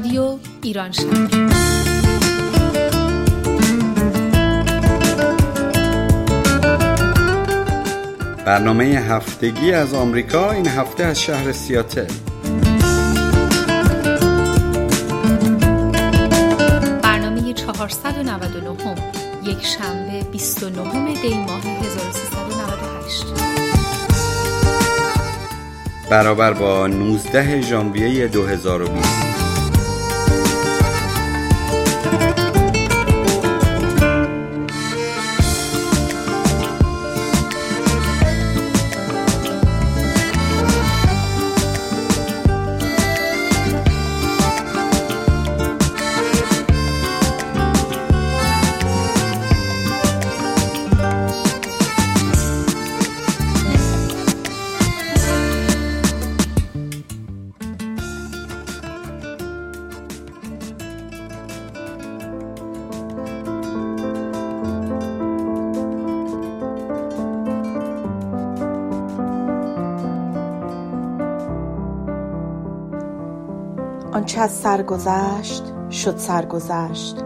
رادیو ایران شهر. برنامه هفتگی از آمریکا، این هفته از شهر سیاتل. برنامه 499، یک شنبه 29 دی ماه 1398، برابر با 19 ژانویه 2020. آنچه از سر گذشت شد سرگذشت،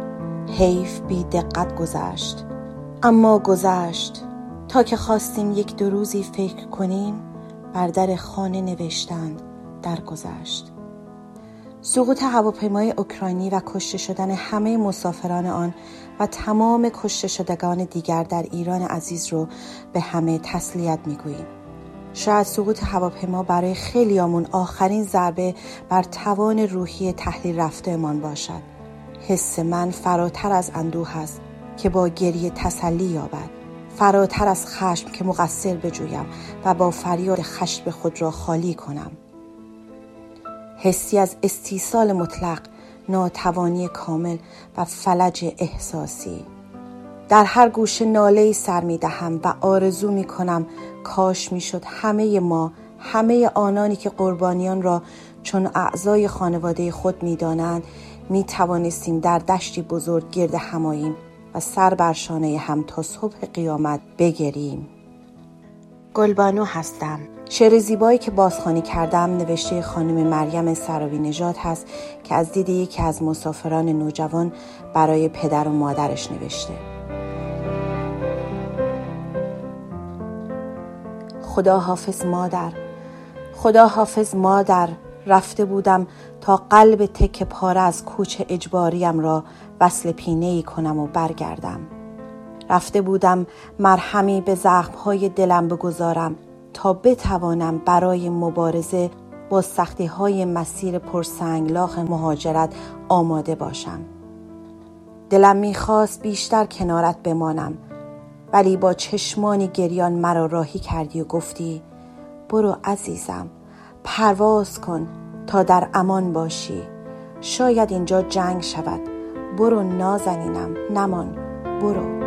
حیف بی دقت گذشت، اما گذشت. تا که خواستیم یک دو روزی فکر کنیم، بر در خانه نوشتند در گذشت. سقوط هواپیمای اوکراینی و کشته شدن همه مسافران آن و تمام کشته شدگان دیگر در ایران عزیز رو به همه تسلیت میگوییم. شاید سقوط هواپیما برای خیلیامون آخرین ضربه بر توان روحی تحلیل رفته‌مان باشد. حس من فراتر از اندوه است که با گریه تسلی یابد، فراتر از خشم که مقصر بجویم و با فریاد خشم خود را خالی کنم. حسی از استیصال مطلق، ناتوانی کامل و فلج احساسی. در هر گوشه ناله‌ای سر می‌دهم و آرزو می‌کنم کاش می‌شد همه ما، همه آنانی که قربانیان را چون اعضای خانواده خود می‌دانند، می‌توانستیم در دشتی بزرگ گرد هم آییم و سر بر شانه هم تا صبح قیامت بگریم. گلبانو هستم. شعر زیبایی که بازخوانی کردم نوشته خانم مریم سروی نژاد هست که از دید یکی از مسافران نوجوان برای پدر و مادرش نوشته. خدا حافظ مادر، خدا حافظ مادر. رفته بودم تا قلب تک پاره از کوچ اجباریم را وصل پینه‌ای کنم و برگردم. رفته بودم مرهمی به زخم‌های دلم بگذارم تا بتوانم برای مبارزه با سختی‌های مسیر پرسنگلاخ مهاجرت آماده باشم. دلم می‌خواست بیشتر کنارت بمانم، ولی با چشمانی گریان مرا راهی کردی و گفتی برو عزیزم، پرواز کن تا در امان باشی. شاید اینجا جنگ شود، برو نازنینم، نمان، برو.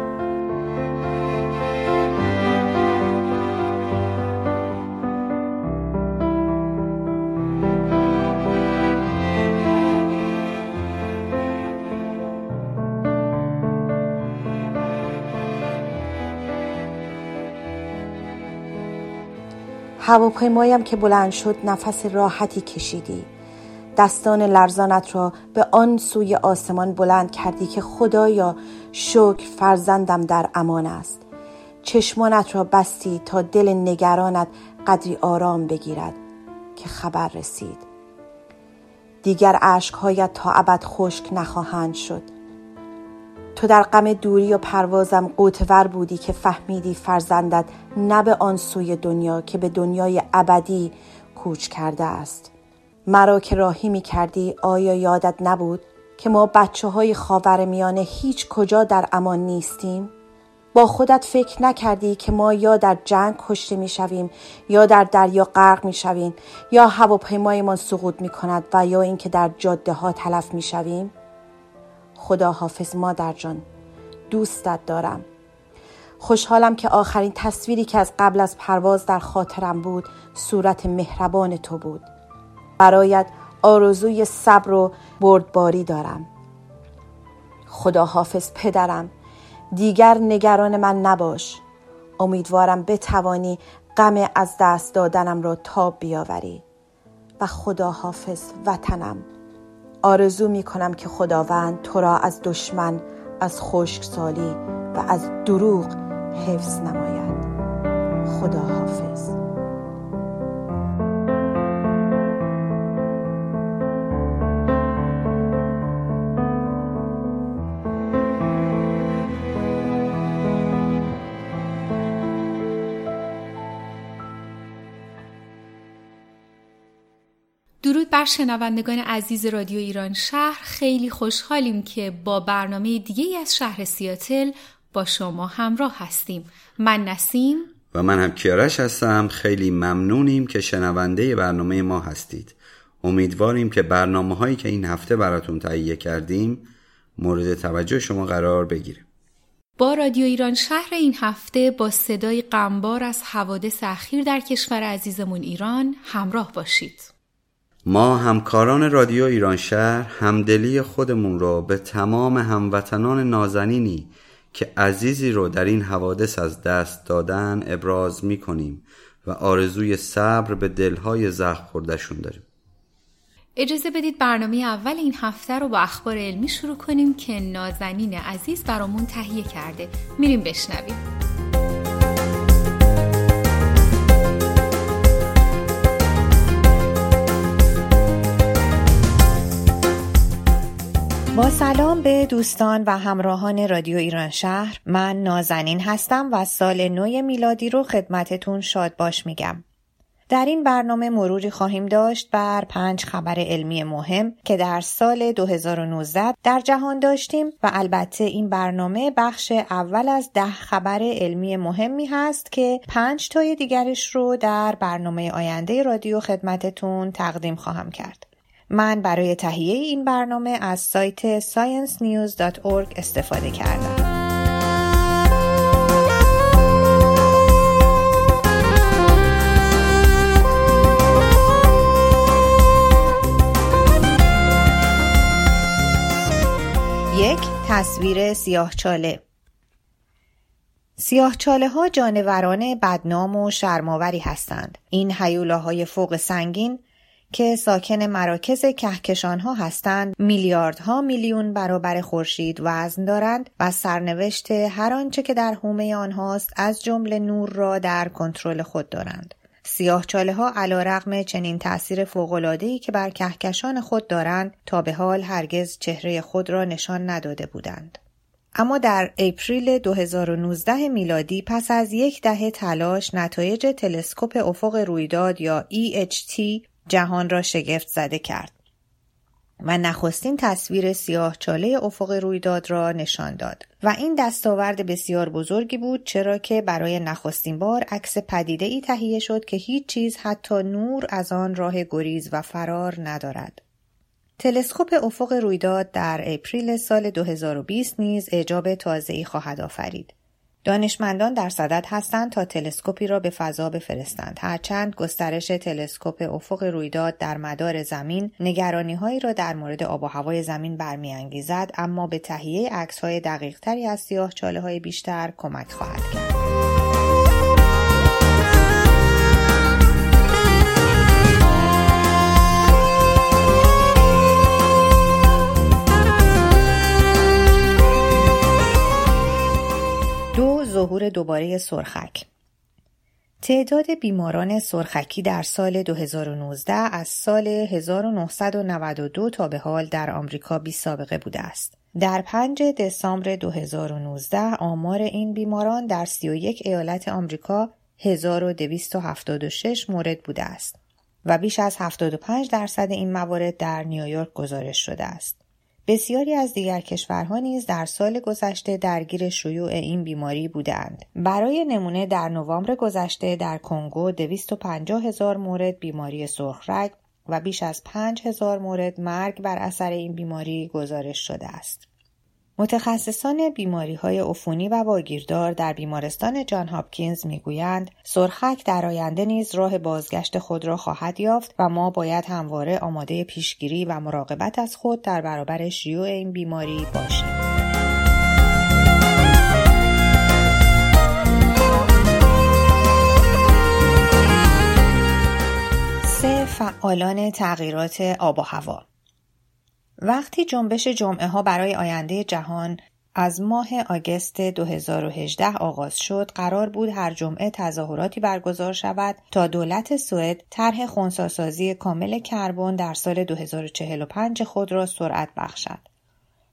هواپیمایم که بلند شد نفس راحتی کشیدی، دستان لرزانت را به آن سوی آسمان بلند کردی که خدایا شکر فرزندم در امان است. چشمانت را بستی تا دل نگرانت قدری آرام بگیرد که خبر رسید دیگر اشک‌هایت تا ابد خشک نخواهند شد. تو در غم دوری و پروازم قوتور بودی که فهمیدی فرزندت نه به آن سوی دنیا که به دنیای ابدی کوچ کرده است. مرا که راهی می کردی آیا یادت نبود که ما بچه های خاورمیانه هیچ کجا در امان نیستیم؟ با خودت فکر نکردی که ما یا در جنگ کشته می شویم، یا در دریا غرق می شویم، یا هواپیمایمان سقوط می کند و یا اینکه در جاده ها تلف می شویم؟ خدا حافظ مادر جان، دوستت دارم. خوشحالم که آخرین تصویری که از قبل از پرواز در خاطرم بود صورت مهربان تو بود. برایت آرزوی صبر و بردباری دارم. خدا حافظ پدرم، دیگر نگران من نباش. امیدوارم بتوانی غم از دست دادنم را تاب بیاوری. و خدا حافظ وطنم، آرزو می کنم که خداوند تو را از دشمن، از خشکسالی و از دروغ حفظ نماید. خدا حافظ. درود بر شنوندگان عزیز رادیو ایران شهر. خیلی خوشحالیم که با برنامه دیگه از شهر سیاتل با شما همراه هستیم. من نسیم و من هم کیارش هستم. خیلی ممنونیم که شنونده برنامه ما هستید. امیدواریم که برنامه‌هایی که این هفته براتون تهیه کردیم مورد توجه شما قرار بگیره. با رادیو ایران شهر این هفته با صدای غمبار از حوادث اخیر در کشور عزیزمون ایران همراه باشید. ما همکاران رادیو ایران شهر همدلی خودمون رو به تمام هموطنان نازنینی که عزیزی رو در این حوادث از دست دادن ابراز می‌کنیم و آرزوی صبر به دل‌های زخم خورده‌شون داریم. اجازه بدید برنامه اول این هفته رو با اخبار علمی شروع کنیم که نازنین عزیز برامون تهیه کرده. میریم بشنویم. با سلام به دوستان و همراهان رادیو ایران شهر، من نازنین هستم و سال نو میلادی رو خدمتتون شاد باش میگم. در این برنامه مروری خواهیم داشت بر 5 خبر علمی مهم که در سال 2019 در جهان داشتیم و البته این برنامه بخش اول از 10 خبر علمی مهمی هست که 5 تای دیگرش رو در برنامه آینده رادیو خدمتتون تقدیم خواهم کرد. من برای تهیه این برنامه از سایت sciencenews.org استفاده کردم. یک، تصویر سیاهچاله. سیاهچاله‌ها جانوران بدنام و شرم‌آوری هستند. این هیولاهای فوق سنگین که ساکن مراکز کهکشان‌ها هستند، میلیاردها میلیون برابر خورشید وزن دارند و سرنوشت هر آنچه که در حومه آنهاست از جمله نور را در کنترل خود دارند. سیاه‌چاله‌ها علیرغم چنین تأثیر فوق‌العاده‌ای که بر کهکشان خود دارند، تا به حال هرگز چهره خود را نشان نداده بودند. اما در اپریل 2019 میلادی پس از 10 دهه تلاش، نتایج تلسکوپ افق رویداد یا EHT جهان را شگفت زده کرد و نخستین تصویر سیاهچاله افق رویداد را نشان داد و این دستاورد بسیار بزرگی بود، چرا که برای نخستین بار عکس پدیده‌ای تهیه شد که هیچ چیز حتی نور از آن راه گریز و فرار ندارد. تلسکوپ افق رویداد در اپریل سال 2020 نیز اعجاب تازه‌ای خواهد آفرید. دانشمندان در صدد هستند تا تلسکوپی را به فضا بفرستند، هرچند گسترش تلسکوپ افق رویداد در مدار زمین نگرانی‌هایی را در مورد آب و هوای زمین برمی‌انگیزد، اما به تهیه عکس‌های دقیق‌تری از سیاه‌چاله‌های بیشتر کمک خواهد کرد. ظهور دوباره سرخک. تعداد بیماران سرخکی در سال 2019 از سال 1992 تا به حال در آمریکا بی سابقه بوده است. در 5 دسامبر 2019 آمار این بیماران در 31 ایالت آمریکا 1276 مورد بوده است و بیش از 75% این موارد در نیویورک گزارش شده است. بسیاری از دیگر کشورها نیز در سال گذشته درگیر شیوع این بیماری بودند. برای نمونه در نوامبر گذشته در کنگو 250,000 مورد بیماری سرخرگ و بیش از 5,000 مورد مرگ بر اثر این بیماری گزارش شده است. متخصصان بیماری‌های عفونی و واگیردار در بیمارستان جان هاپکینز می‌گویند سرخک در آینده نیز راه بازگشت خود را خواهد یافت و ما باید همواره آماده پیشگیری و مراقبت از خود در برابر شیوع این بیماری باشیم. فعالان تغییرات آب و هوا. وقتی جنبش جمعه ها برای آینده جهان از ماه آگست 2018 آغاز شد، قرار بود هر جمعه تظاهراتی برگزار شود تا دولت سوئد طرح خنثی‌سازی کامل کربن در سال 2045 خود را سرعت بخشد.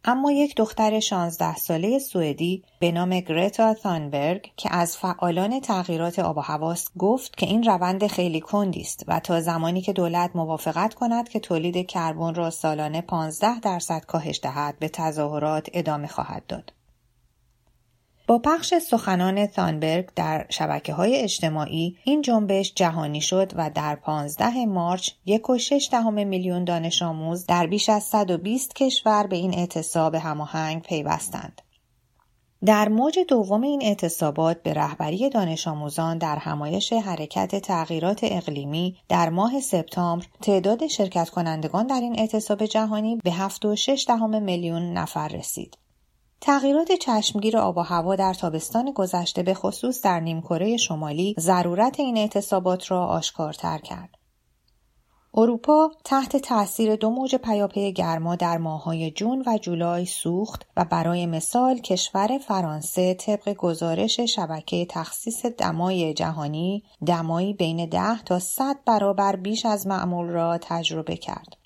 اما یک دختر 16 ساله سوئدی به نام گریتا تونبرگ که از فعالان تغییرات آب و هواست گفت که این روند خیلی کندی است و تا زمانی که دولت موافقت کند که تولید کربن را سالانه 15% کاهش دهد به تظاهرات ادامه خواهد داد. با پخش سخنان تونبرگ در شبکه‌های اجتماعی این جنبش جهانی شد و در 15 مارچ 1.6 میلیون دانش آموز در بیش از 120 کشور به این اعتصاب هماهنگ پیوستند. در موج دوم این اعتصابات به رهبری دانش آموزان در همایش حرکت تغییرات اقلیمی در ماه سپتامبر تعداد شرکت کنندگان در این اعتصاب جهانی به 7.6 میلیون نفر رسید. تغییرات چشمگیر آب و هوا در تابستان گذشته به خصوص در نیمکره شمالی ضرورت این اعتصابات را آشکارتر کرد. اروپا تحت تأثیر 2 موج پیاپی گرما در ماه‌های جون و جولای سوخت و برای مثال کشور فرانسه طبق گزارش شبکه تخصیص دمای جهانی دمایی بین 10 تا 100 برابر بیش از معمول را تجربه کرد.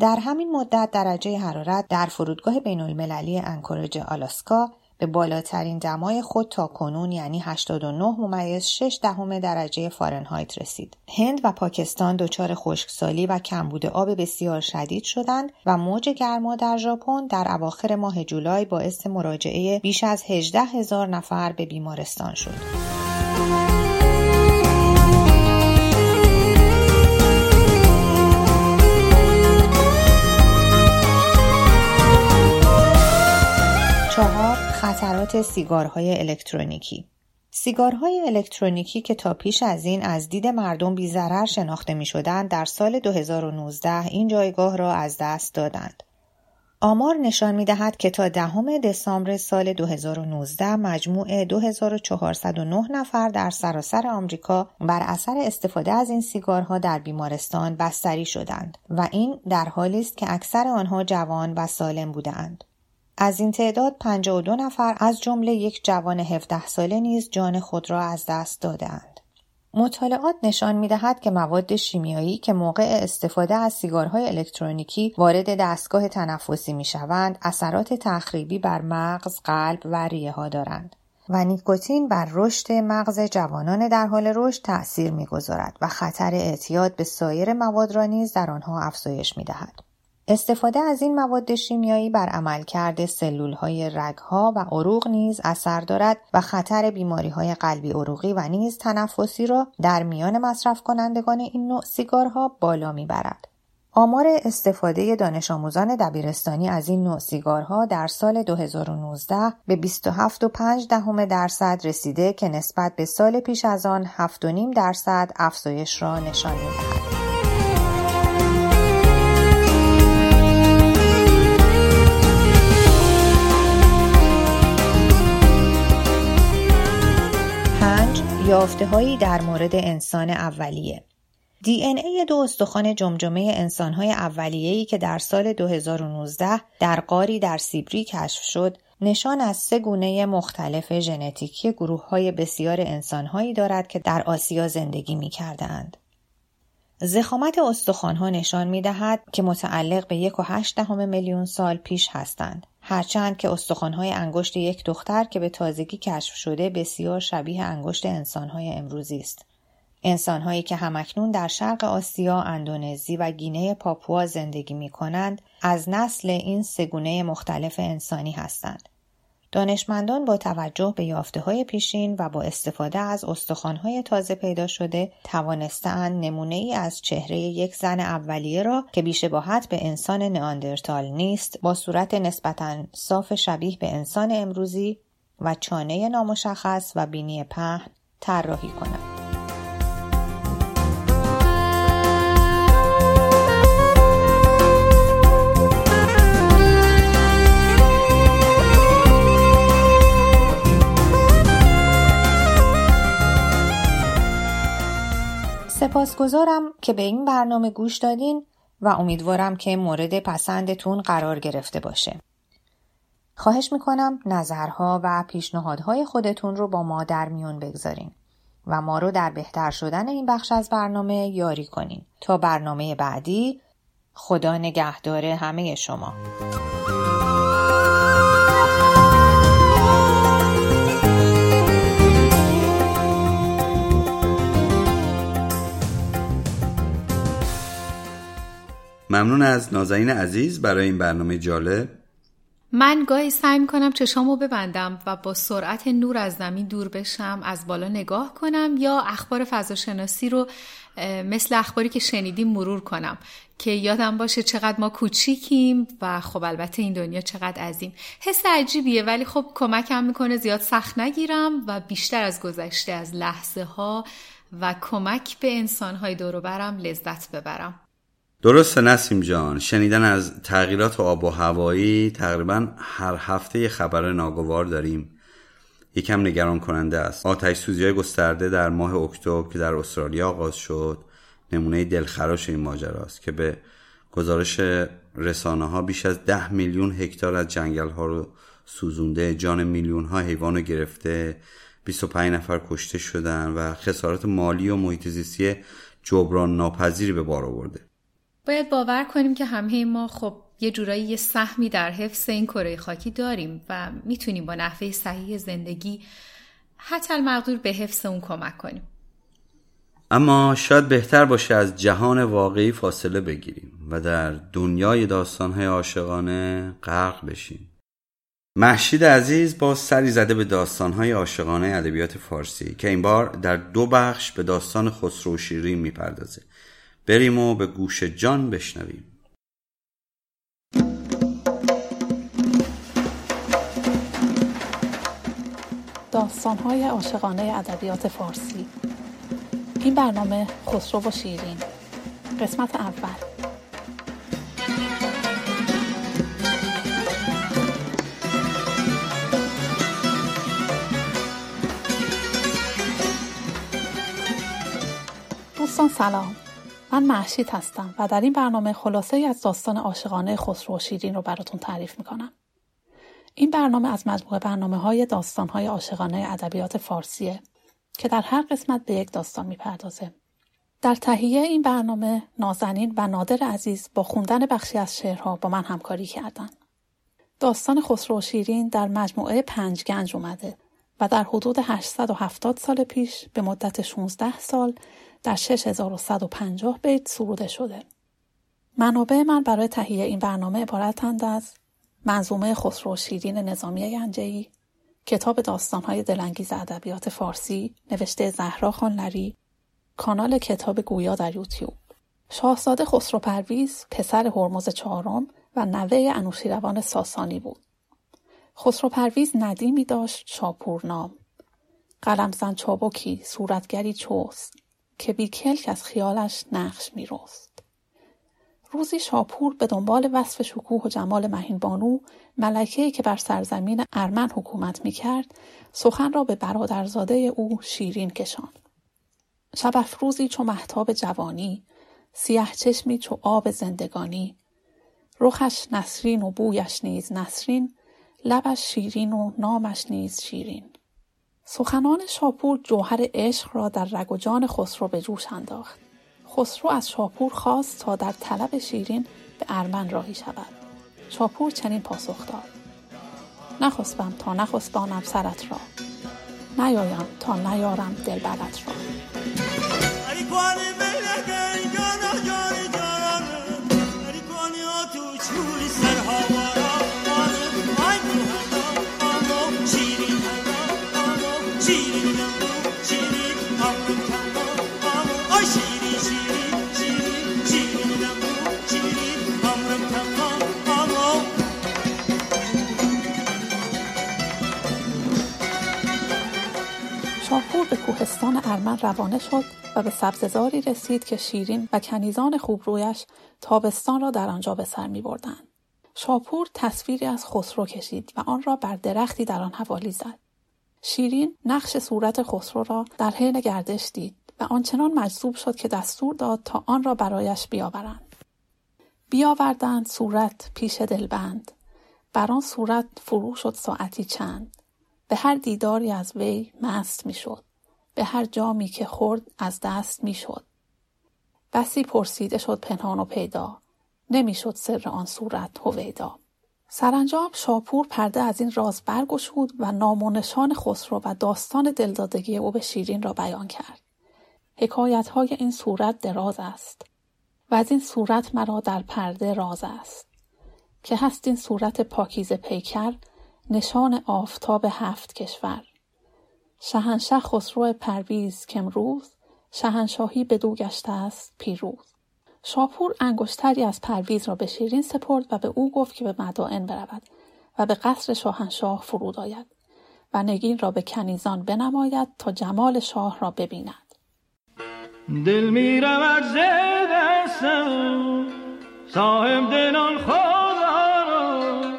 در همین مدت درجه حرارت در فرودگاه بین‌المللی انکورج آلاسکا به بالاترین دمای خود تا کنون یعنی 89.6 درجه فارنهایت رسید. هند و پاکستان دچار خشکسالی و کمبود آب بسیار شدید شدند و موج گرما در ژاپن در اواخر ماه جولای باعث مراجعه بیش از 18,000 نفر به بیمارستان شد. خطرات سیگارهای الکترونیکی. سیگارهای الکترونیکی که تا پیش از این از دید مردم بی‌ضرر شناخته می‌شدند، در سال 2019 این جایگاه را از دست دادند. آمار نشان می‌دهد که تا 10 دسامبر سال 2019 مجموع 2409 نفر در سراسر آمریکا بر اثر استفاده از این سیگارها در بیمارستان بستری شدند و این در حالی است که اکثر آنها جوان و سالم بودند. از این تعداد 52 نفر از جمله یک جوان 17 ساله نیز جان خود را از دست دادند. مطالعات نشان می‌دهد که مواد شیمیایی که موقع استفاده از سیگارهای الکترونیکی وارد دستگاه تنفسی می‌شوند، اثرات تخریبی بر مغز، قلب و ریه ها دارند و نیکوتین بر رشد مغز جوانان در حال رشد تأثیر می‌گذارد و خطر اعتیاد به سایر مواد را نیز در آنها افزایش می‌دهد. استفاده از این مواد شیمیایی بر عملکرد سلول‌های رگ‌ها و عروق نیز اثر دارد و خطر بیماری‌های قلبی عروقی و نیز تنفسی را در میان مصرف کنندگان این نوع سیگارها بالا می‌برد. آمار استفاده دانش آموزان دبیرستانی از این نوع سیگارها در سال 2019 به 27.5% رسیده که نسبت به سال پیش از آن 7.5% افزایش را نشان می‌دهد. یافته‌هایی در مورد انسان اولیه. DNA 2 استخوان جمجمه انسان‌های اولیه‌ای که در سال 2019 در غاری در سیبری کشف شد، نشان از 3 گونه مختلف ژنتیکی گروه‌های بسیار انسان‌هایی دارد که در آسیا زندگی می‌کردند. ضخامت استخوان‌ها نشان می‌دهد که متعلق به 1.8 میلیون سال پیش هستند. هرچند که استخوان‌های انگشت یک دختر که به تازگی کشف شده بسیار شبیه انگشت انسان‌های امروزی است. انسان‌هایی که همکنون در شرق آسیا، اندونزی و گینه پاپوا زندگی می‌کنند، از نسل این 3 گونه مختلف انسانی هستند. دانشمندان با توجه به یافته‌های پیشین و با استفاده از استخوان‌های تازه پیدا شده توانسته‌اند نمونه‌ای از چهره یک زن اولیه را که بی‌شباهت به انسان نئاندرتال نیست، با صورت نسبتاً صاف شبیه به انسان امروزی و چانه نامشخص و بینی پهن طراحی کنند. سپاسگزارم که به این برنامه گوش دادین و امیدوارم که مورد پسندتون قرار گرفته باشه. خواهش میکنم نظرها و پیشنهادهای خودتون رو با ما در میون بگذارین و ما رو در بهتر شدن این بخش از برنامه یاری کنین. تا برنامه بعدی، خدا نگهدار همه شما. ممنون از نازنین عزیز برای این برنامه جالب. من گاهی سعی می‌کنم چشامو ببندم و با سرعت نور از زمین دور بشم، از بالا نگاه کنم یا اخبار فضاشناسی رو مثل اخباری که شنیدیم مرور کنم که یادم باشه چقدر ما کوچیکیم و خب البته این دنیا چقدر عظیم. حس عجیبیه ولی خب کمکم می‌کنه زیاد سخت نگیرم و بیشتر از گذشته، از لحظه‌ها و کمک به انسان‌های دور و برم لذت ببرم. درسته نسیم جان، شنیدن از تغییرات آب و هوایی تقریبا هر هفته یه خبر ناگوار داریم. یکم نگران کننده است. آتش سوزی‌های گسترده در ماه اکتبر که در استرالیا آغاز شد نمونه دلخراش این ماجرا است که به گزارش رسانه‌ها بیش از 10 میلیون هکتار از جنگل‌ها رو سوزونده، جان میلیون‌ها حیوان رو گرفته، 25 نفر کشته شدن و خسارات مالی و محیط زیستی جبران ناپذیری به بار آورده. باید باور کنیم که همه ما خب یه جورایی یه سهمی در حفظ این کره خاکی داریم و میتونیم با نحوه صحیح زندگی حتی المقدور به حفظ اون کمک کنیم. اما شاید بهتر باشه از جهان واقعی فاصله بگیریم و در دنیای داستان‌های عاشقانه غرق بشیم. محشید عزیز با سری زده به داستان‌های عاشقانه ادبیات فارسی که این بار در 2 بخش به داستان خسرو و شیرین میپردازه. بریم و به گوش جان بشنویم. داستان‌های عاشقانه ادبیات فارسی. این برنامه خسرو و شیرین، قسمت اول. دوستان سلام، من محشید هستم و در این برنامه خلاصه ای از داستان عاشقانه خسرو و شیرین رو براتون تعریف میکنم. این برنامه از مجموعه برنامه‌های داستان‌های عاشقانه ادبیات فارسیه که در هر قسمت به یک داستان میپردازه. در تهیه این برنامه نازنین و نادر عزیز با خوندن بخشی از شعرها با من همکاری کردن. داستان خسرو و شیرین در مجموعه 5 گنج اومده و در حدود 870 سال پیش به مدت 16 سال در 6150 بیت سروده شده. منابع من برای تهیه این برنامه عبارتند از منظومه خسرو و شیرین نظامی گنجوی، کتاب داستان‌های دلانگیز ادبیات فارسی نوشته زهرا خانلری، کانال کتاب گویا در یوتیوب، شاهزاده خسرو پرویز پسر هرمز چهارم و نوه انوشیروان ساسانی بود. خسرو پرویز ندیمی داشت شاپورنام، قلمزن چابکی صورتگری چوست که بیکلک از خیالش نقش می‌رست. روزی شاپور به دنبال وصف شکوه و جمال مهین بانو، ملکه‌ای که بر سرزمین ارمن حکومت می‌کرد، سخن را به برادرزاده او شیرین کشاند. شب افروزی چو مهتاب جوانی، سیه چشمی چو آب زندگانی، رخش نسرین و بویش نیز نسرین، لبش شیرین و نامش نیز شیرین. سخنان شاپور جوهر عشق را در رگ و جان خسرو به جوش انداخت. خسرو از شاپور خواست تا در طلب شیرین به ارمن راهی شود. شاپور چنین پاسخ داد: نخسبم تا نخسبانم سرت را، نیایم تا نیارم دلبرت را. شاپور به کوهستان ارمن روانه شد و به سبززاری رسید که شیرین و کنیزان خوبرویش تابستان را در آنجا به سر می بردن. شاپور تصویری از خسرو کشید و آن را بر درختی در آن حوالی زد. شیرین نقش صورت خسرو را در حین گردش دید و آنچنان مجذوب شد که دستور داد تا آن را برایش بیاورند. بیاوردند صورت پیش دلبند، بران صورت فرو شد ساعتی چند. به هر دیداری از وی مست می شد، به هر جامی که خورد از دست می شد. بسی پرسیده شد پنهان و پیدا، نمی شد سر آن صورت هویدا. سرانجام شاپور پرده از این راز برگشود و نام و نشان خسرو و داستان دلدادگی او به شیرین را بیان کرد. حکایت های این صورت دراز است و از این صورت مرا در پرده راز است، که هست این صورت پاکیزه پیکر، نشان آفتاب هفت کشور. شاهنشاه خسرو پرویز که امروز، شاهنشاهی بدو گشته است پیروز. شاپور انگشتری از پرویز را به شیرین سپرد و به او گفت که به مدائن برود و به قصر شاهنشاه فرود آید و نگین را به کنیزان بنماید تا جمال شاه را ببیند. دل می رود ز دستم صاحب دلان خدا را،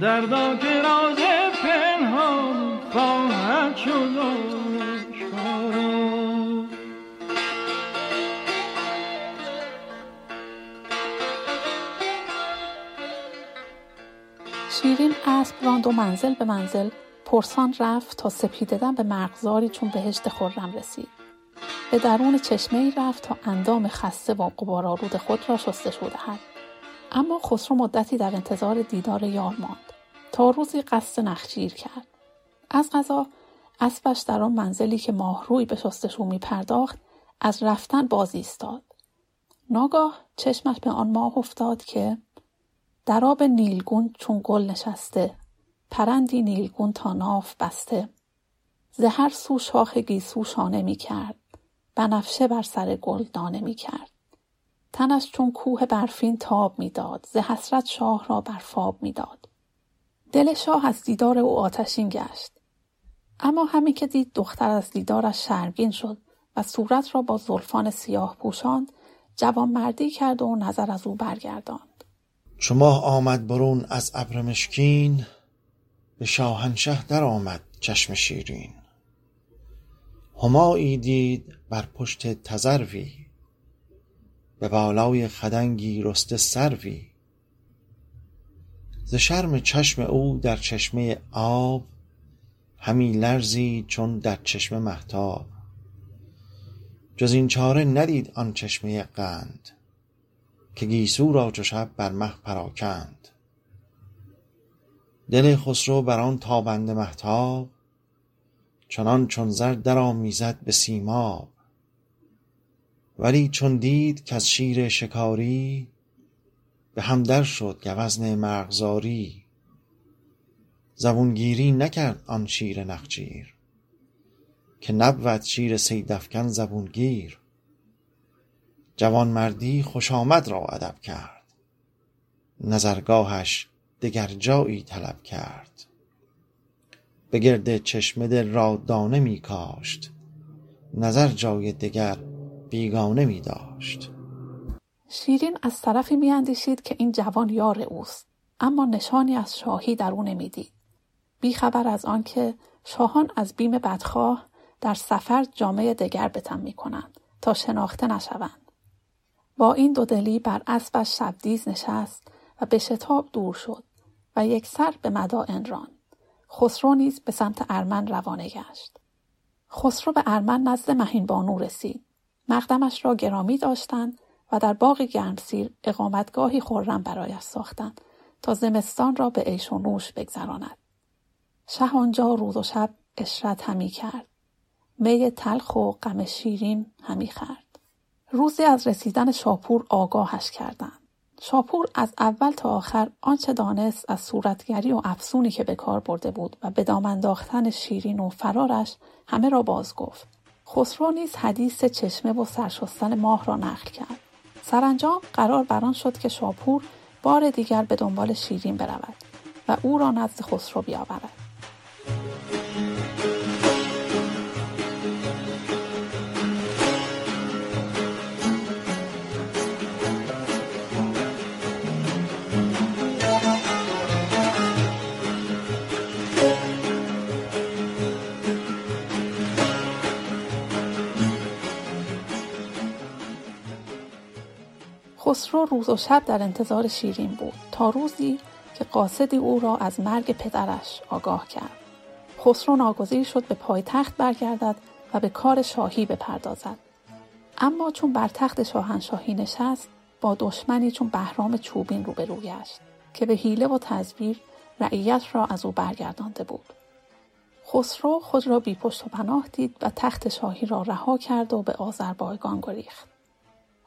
دردا که راز پنهان خواهد شد. شیرین اسب راند و منزل به منزل پرسان رفت تا سپیددن به مرغزاری چون بهشت خرم رسید. به درون چشمه‌ای رفت تا اندام خسته و غبارآلود خود را شستشو دهد. اما خسرو مدتی در انتظار دیدار یار ماند تا روزی قصد نخجیر کرد. از قضا اسبش در آن منزلی که ماهروی به شستشو می پرداخت از رفتن باز ایستاد. ناگاه چشمش به آن ماه افتاد که در آب نیلگون چون گل نشسته، پرندی نیلگون تا ناف بسته. زهر سو شاخ گیسو شانه می کرد، بنفشه بر سر گل دانه می کرد. تنش چون کوه برفین تاب می داد، ز حسرت شاه را برفاب می داد. دل شاه از دیدار او آتشین گشت، اما همین که دید دختر از دیدارش شرمگین شد و صورت را با زلفان سیاه پوشاند، جوان مردی کرد و نظر از او برگرداند. چو ماه آمد برون از ابر مشکین، به شاهنشه در آمد چشم شیرین. همایی دید بر پشت تذروی، به بالای خدنگی رسته سروی. ز شرم چشم او در چشمه آب، همی لرزید چون در چشمه مهتاب. جز این چاره ندید آن چشمه قند، که گیسو را چو شب بر مه پراکند. دل خسرو بر آن تابند مهتاب، چنان چون زر در آمیزد به سیماب. ولی چون دید که از شیر شکاری، به همدر شد گوزن مرغزاری. زبونگیری نکرد آن شیر نخجیر، که نبود شیر صیدافکن زبونگیر. جوان مردی خوش آمد را ادب کرد، نظرگاهش دگر جایی طلب کرد. به گرد چشمه دل را دانه می کاشت، نظر جای دگر بیگانه می داشت. شیرین از طرفی می اندیشید که این جوان یار اوست، اما نشانی از شاهی در او نمی دید. بی خبر از آن که شاهان از بیم بدخواه در سفر جامعه دگر بتن می کنند تا شناخته نشوند. با این دودلی بر اسبش شبدیز نشست و به شتاب دور شد و یک سر به مدائن راند. خسرو نیز به سمت ارمن روانه گشت. خسرو به ارمن نزد مهین بانو رسید. مقدمش را گرامی داشتند و در باغ گرمسیر اقامتگاهی خرم برایش ساختند تا زمستان را به عیش و نوش بگذراند. شه آنجا روز و شب عشرت همی کرد، می تلخ و غم شیرین همی خورد. روزی از رسیدن شاپور آگاهش کردند. شاپور از اول تا آخر آنچه دانست از صورتگری و افسونی که به کار برده بود و به دام انداختن شیرین و فرارش همه را باز گفت. خسرو نیز حدیث چشمه و سرشستن ماه را نقل کرد. سرانجام قرار بر آن شد که شاپور بار دیگر به دنبال شیرین برود و او را نزد خسرو بیاورد. خسرو روز و شب در انتظار شیرین بود تا روزی که قاصدی او را از مرگ پدرش آگاه کرد. خسرو ناگزیر شد به پایتخت برگردد و به کار شاهی بپردازد. اما چون بر تخت شاهنشاهی نشست، با دشمنی چون بهرام چوبین روبرو گشت که به حیله و تزویر رعیت را از او برگردانده بود. خسرو خود را بی پشت و پناه دید و تخت شاهی را رها کرد و به آذربایجان گریخت.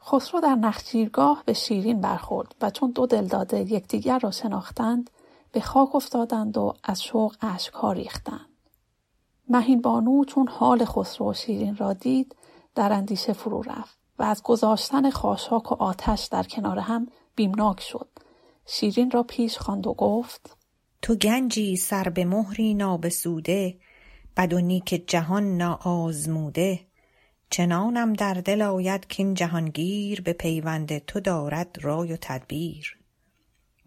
خسرو در نخجیرگاه به شیرین برخورد و چون دو دلداده یکدیگر را شناختند، به خاک افتادند و از شوق اشک‌ها ریختند. مهین بانو چون حال خسرو و شیرین را دید، در اندیشه فرو رفت و از گذاشتن خاشاک و آتش در کنار هم بیمناک شد. شیرین را پیش خواند و گفت: تو گنجی سر به مهری نابسوده، بد و نیک جهان ناآزموده، چنانم در دل آید که این جهانگیر به پیوند تو دارد رای و تدبیر.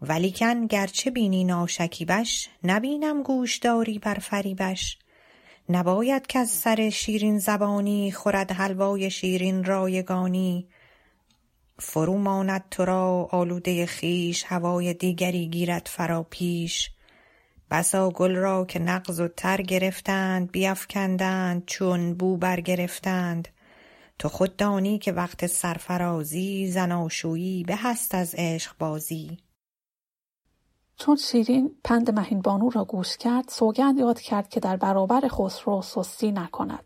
ولیکن گرچه بینی ناشکیبش، نبینم گوشداری بر فریبش. نباید که از سر شیرین زبانی، خورد حلوای شیرین رایگانی. فرو ماند تو را آلوده خیش، هوای دیگری گیرد فرا پیش. بسا گل را که نقض و تر گرفتند، بیفکندند چون بو برگرفتند. تو خود دانی که وقت سرفرازی، زناشویی به هست از عشق بازی. چون شیرین پند مهین بانو را گوش کرد، سوگند یاد کرد که در برابر خسرو سستی نکند.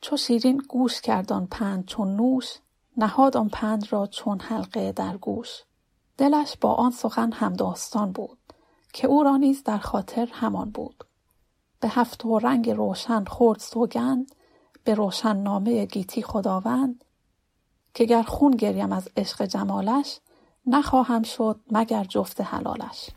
چون شیرین گوش کرد آن پند چون نوش، نهاد آن پند را چون حلقه در گوش. دلش با آن سخن همداستان بود که او را نیز در خاطر همان بود. به هفت و رنگ روشن خورد سوگند، به روشن نامه گیتی خداوند، که گر خون گریم از عشق جمالش، نخواهم شد مگر جفت حلالش.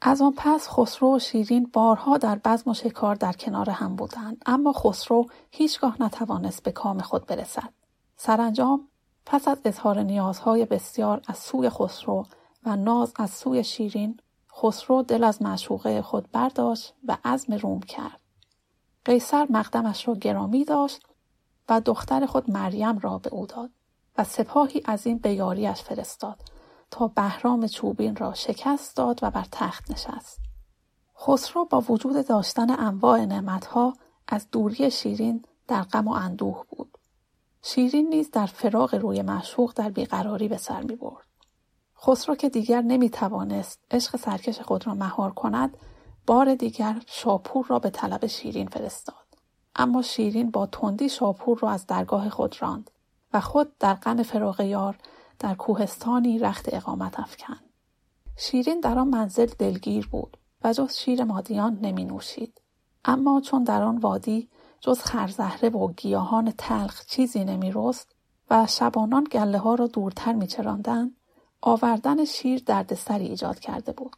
از آن پس خسرو و شیرین بارها در بزم و شکار در کنار هم بودند، اما خسرو هیچگاه نتوانست به کام خود برسد. سرانجام پس از اظهار نیازهای بسیار از سوی خسرو و ناز از سوی شیرین، خسرو دل از معشوقه خود برداشت و عزم روم کرد. قیصر مقدمش را گرامی داشت و دختر خود مریم را به او داد و سپاهی عظیم به یاریش فرستاد تا بهرام چوبین را شکست داد و بر تخت نشست. خسرو با وجود داشتن انواع نعمتها از دوری شیرین در غم و اندوه بود. شیرین نیز در فراق روی معشوق در بیقراری به سر می برد. خسرو که دیگر نمی توانست عشق سرکش خود را مهار کند، بار دیگر شاپور را به طلب شیرین فرستاد. اما شیرین با تندی شاپور را از درگاه خود راند و خود در غم فراق یار در کوهستانی رخت اقامت افکند. شیرین در آن منزل دلگیر بود و جز شیر مادیان نمی نوشید. اما چون در آن وادی جز خرزهره و گیاهان تلخ چیزی نمی رست و شبانان گله ها را دورتر می چراندند، آوردن شیر دردسری ایجاد کرده بود.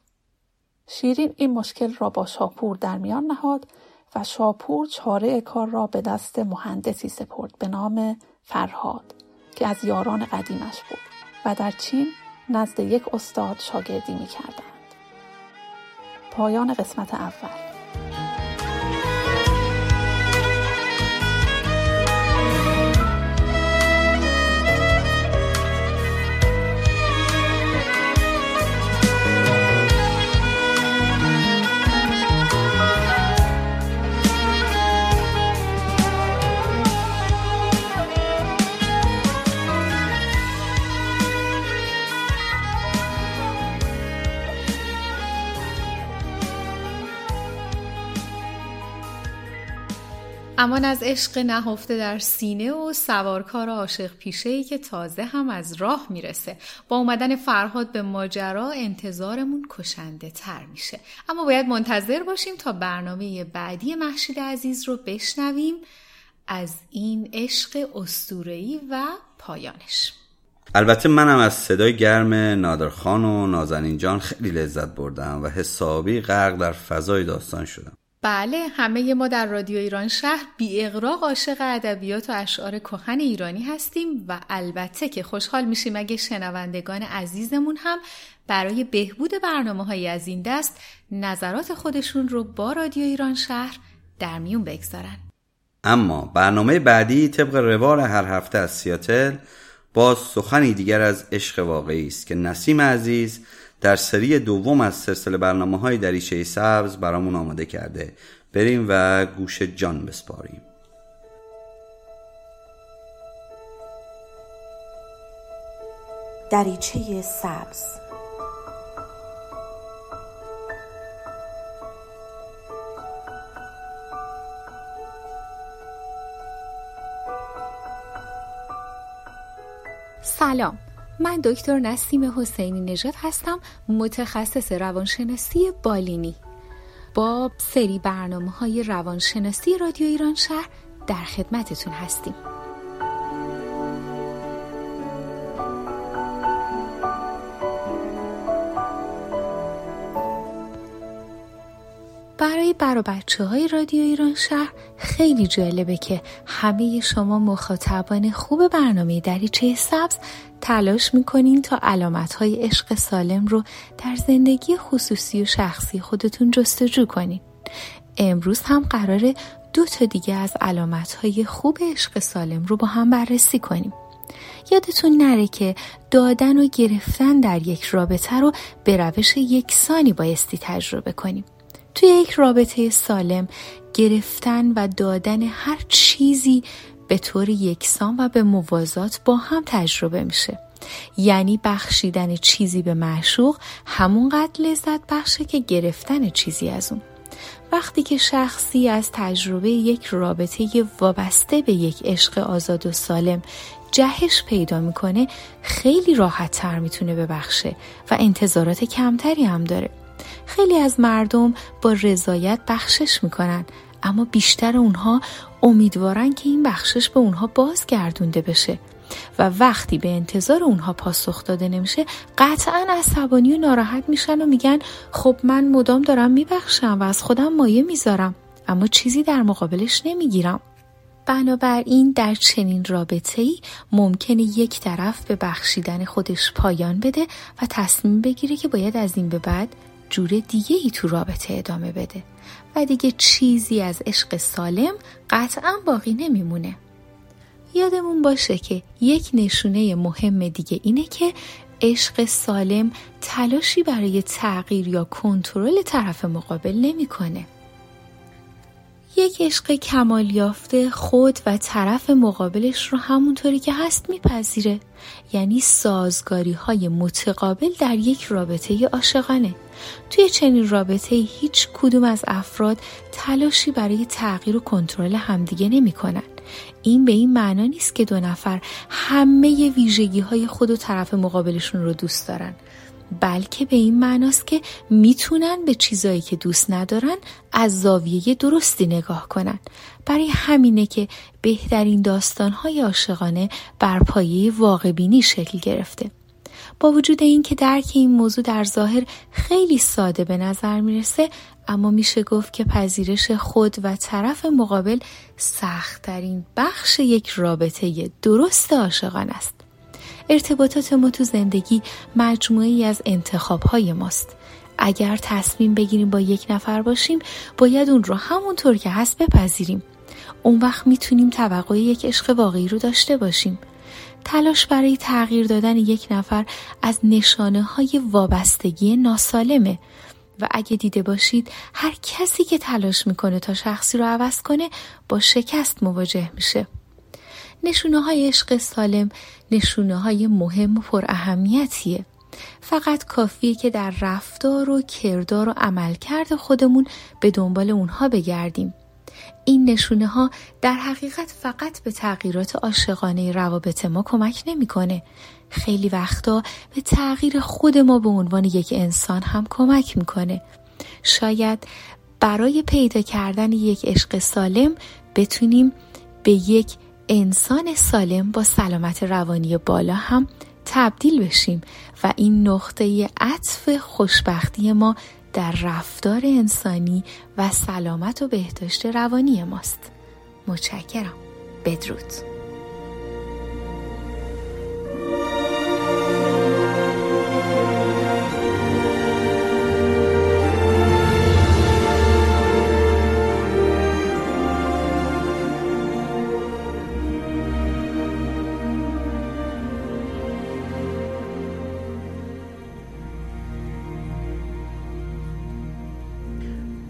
شیرین این مشکل را با شاپور در میان نهاد و شاپور چاره کار را به دست مهندسی سپرد به نام فرهاد که از یاران قدیمش بود و در چین نزد یک استاد شاگردی می کردند. پایان قسمت اول. امان از عشق نهفته در سینه و سوارکار عاشق پیشه‌ای که تازه هم از راه میرسه. با اومدن فرهاد به ماجرا انتظارمون کشنده تر میشه، اما باید منتظر باشیم تا برنامه بعدی محشید عزیز رو بشنویم از این عشق اسطوره‌ای و پایانش. البته منم از صدای گرم نادر خان و نازنین جان خیلی لذت بردم و حسابی غرق در فضای داستان شدم. بله، همه ما در رادیو ایران شهر بی اغراق عاشق ادبیات و اشعار کهن ایرانی هستیم و البته که خوشحال میشیم اگه شنوندگان عزیزمون هم برای بهبود برنامه‌های از این دست نظرات خودشون رو با رادیو ایران شهر در میون بگذارن. اما برنامه بعدی طبق روال هر هفته از سیاتل باز سخنی دیگر از عشق واقعی است که نسیم عزیز در سری دوم از سلسله برنامه‌های دریچه سبز برامون آماده کرده. بریم و گوش جان بسپاریم. دریچه سبز. سلام، من دکتر نسیم حسینی نژاد هستم، متخصص روانشناسی بالینی. با سری برنامه‌های روانشناسی رادیو ایران شهر در خدمتتون هستیم. برای بچه‌های رادیو ایران شهر خیلی جالبه که همه شما مخاطبان خوب برنامه دریچه سبز تلاش میکنین تا علامت‌های عشق سالم رو در زندگی خصوصی و شخصی خودتون جستجو کنین. امروز هم قراره 2 تا دیگه از علامت‌های خوب عشق سالم رو با هم بررسی کنیم. یادتون نره که دادن و گرفتن در یک رابطه رو به روش یکسانی بایستی تجربه کنیم. توی یک رابطه سالم گرفتن و دادن هر چیزی به طور یکسان و به موازات با هم تجربه میشه. یعنی بخشیدن چیزی به معشوق همونقدر لذت بخشه که گرفتن چیزی از اون. وقتی که شخصی از تجربه یک رابطه وابسته به یک عشق آزاد و سالم جهش پیدا میکنه، خیلی راحت تر میتونه ببخشه و انتظارات کمتری هم داره. خیلی از مردم با رضایت بخشش میکنن، اما بیشتر اونها امیدوارن که این بخشش به اونها بازگردونده بشه و وقتی به انتظار اونها پاسخ داده نمیشه قطعاً عصبانی و ناراحت میشن و میگن خب من مدام دارم میبخشم و از خودم مایه میذارم اما چیزی در مقابلش نمیگیرم. بنابراین در چنین رابطه‌ای ممکنه یک طرف به بخشیدن خودش پایان بده و تصمیم بگیره که باید از این به بعد جور دیگه ای تو رابطه ادامه بده و دیگه چیزی از عشق سالم قطعا باقی نمیمونه. یادمون باشه که یک نشونه مهم دیگه اینه که عشق سالم تلاشی برای تغییر یا کنترل طرف مقابل نمیکنه. یک عشق کمال یافته خود و طرف مقابلش رو همونطوری که هست میپذیره، یعنی سازگاری های متقابل در یک رابطه عاشقانه. توی چنین رابطه هیچ کدوم از افراد تلاشی برای تغییر و کنترل همدیگه نمیکنن. این به این معنا نیست که 2 نفر همه ویژگی های خود و طرف مقابلشون رو دوست دارن، بلکه به این معناست که میتونن به چیزایی که دوست ندارن از زاویه درستی نگاه کنن. برای همینه که بهترین داستان‌های عاشقانه بر پایه واقع‌بینی شکل گرفته. با وجود این که درک این موضوع در ظاهر خیلی ساده به نظر میرسه، اما میشه گفت که پذیرش خود و طرف مقابل سخت‌ترین بخش یک رابطه درست عاشقانه است. ارتباطات ما تو زندگی مجموعه‌ای از انتخاب‌های ماست. اگر تصمیم بگیریم با یک نفر باشیم، باید اون رو همونطور که هست بپذیریم. اون وقت میتونیم توقع یک عشق واقعی رو داشته باشیم. تلاش برای تغییر دادن یک نفر از نشانه‌های وابستگی ناسالمه و اگه دیده باشید هر کسی که تلاش میکنه تا شخصی رو عوض کنه با شکست مواجه میشه. نشونه‌های عشق سالم نشونه‌های مهم و پراهمیتیه. فقط کافیه که در رفتار و کردار و عملکرد خودمون به دنبال اونها بگردیم. این نشونه‌ها در حقیقت فقط به تغییرات عاشقانه روابط ما کمک نمی‌کنه. خیلی وقتا به تغییر خود ما به عنوان یک انسان هم کمک می‌کنه. شاید برای پیدا کردن یک عشق سالم بتونیم به یک انسان سالم با سلامت روانی بالا هم تبدیل بشیم و این نقطه عطف خوشبختی ما در رفتار انسانی و سلامت و بهداشت روانی ماست. متشکرم. بدرود.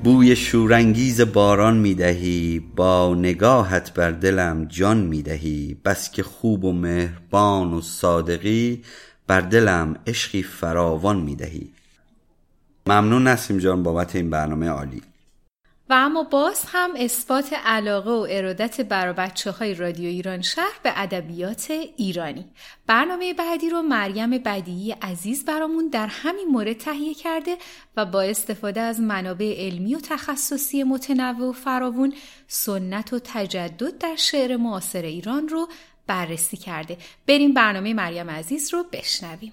بوی شورانگیز باران میدهی، با نگاهت بر دلم جان میدهی. بس که خوب و مهربان و صادقی، بر دلم عشقی فراوان میدهی. ممنون نسیم جان بابت این برنامه عالی. و اما باز هم اثبات علاقه و ارادت برابچه‌های رادیو ایران شهر به ادبیات ایرانی. برنامه بعدی رو مریم بدیعی عزیز برامون در همین مورد تهیه کرده و با استفاده از منابع علمی و تخصصی متنوع و فراوان، سنت و تجدد در شعر معاصر ایران رو بررسی کرده. بریم برنامه مریم عزیز رو بشنویم.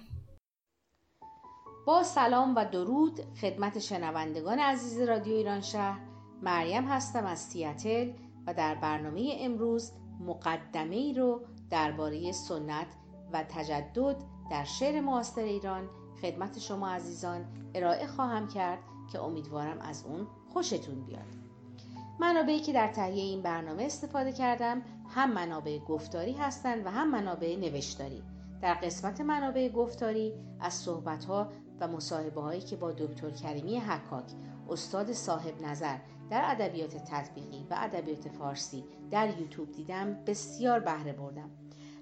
با سلام و درود خدمت شنوندگان عزیز رادیو ایران شهر، مریم هستم از سیاتل و در برنامه امروز مقدمه‌ای رو درباره سنت و تجدد در شعر معاصر ایران خدمت شما عزیزان ارائه خواهم کرد که امیدوارم از اون خوشتون بیاد. منابعی که در تهیه این برنامه استفاده کردم هم منابع گفتاری هستند و هم منابع نوشتاری. در قسمت منابع گفتاری از صحبت‌ها و مصاحبه‌هایی که با دکتر کریمی حکاک، استاد صاحب نظر در ادبیات تطبیقی و ادبیات فارسی در یوتیوب دیدم، بسیار بهره بردم.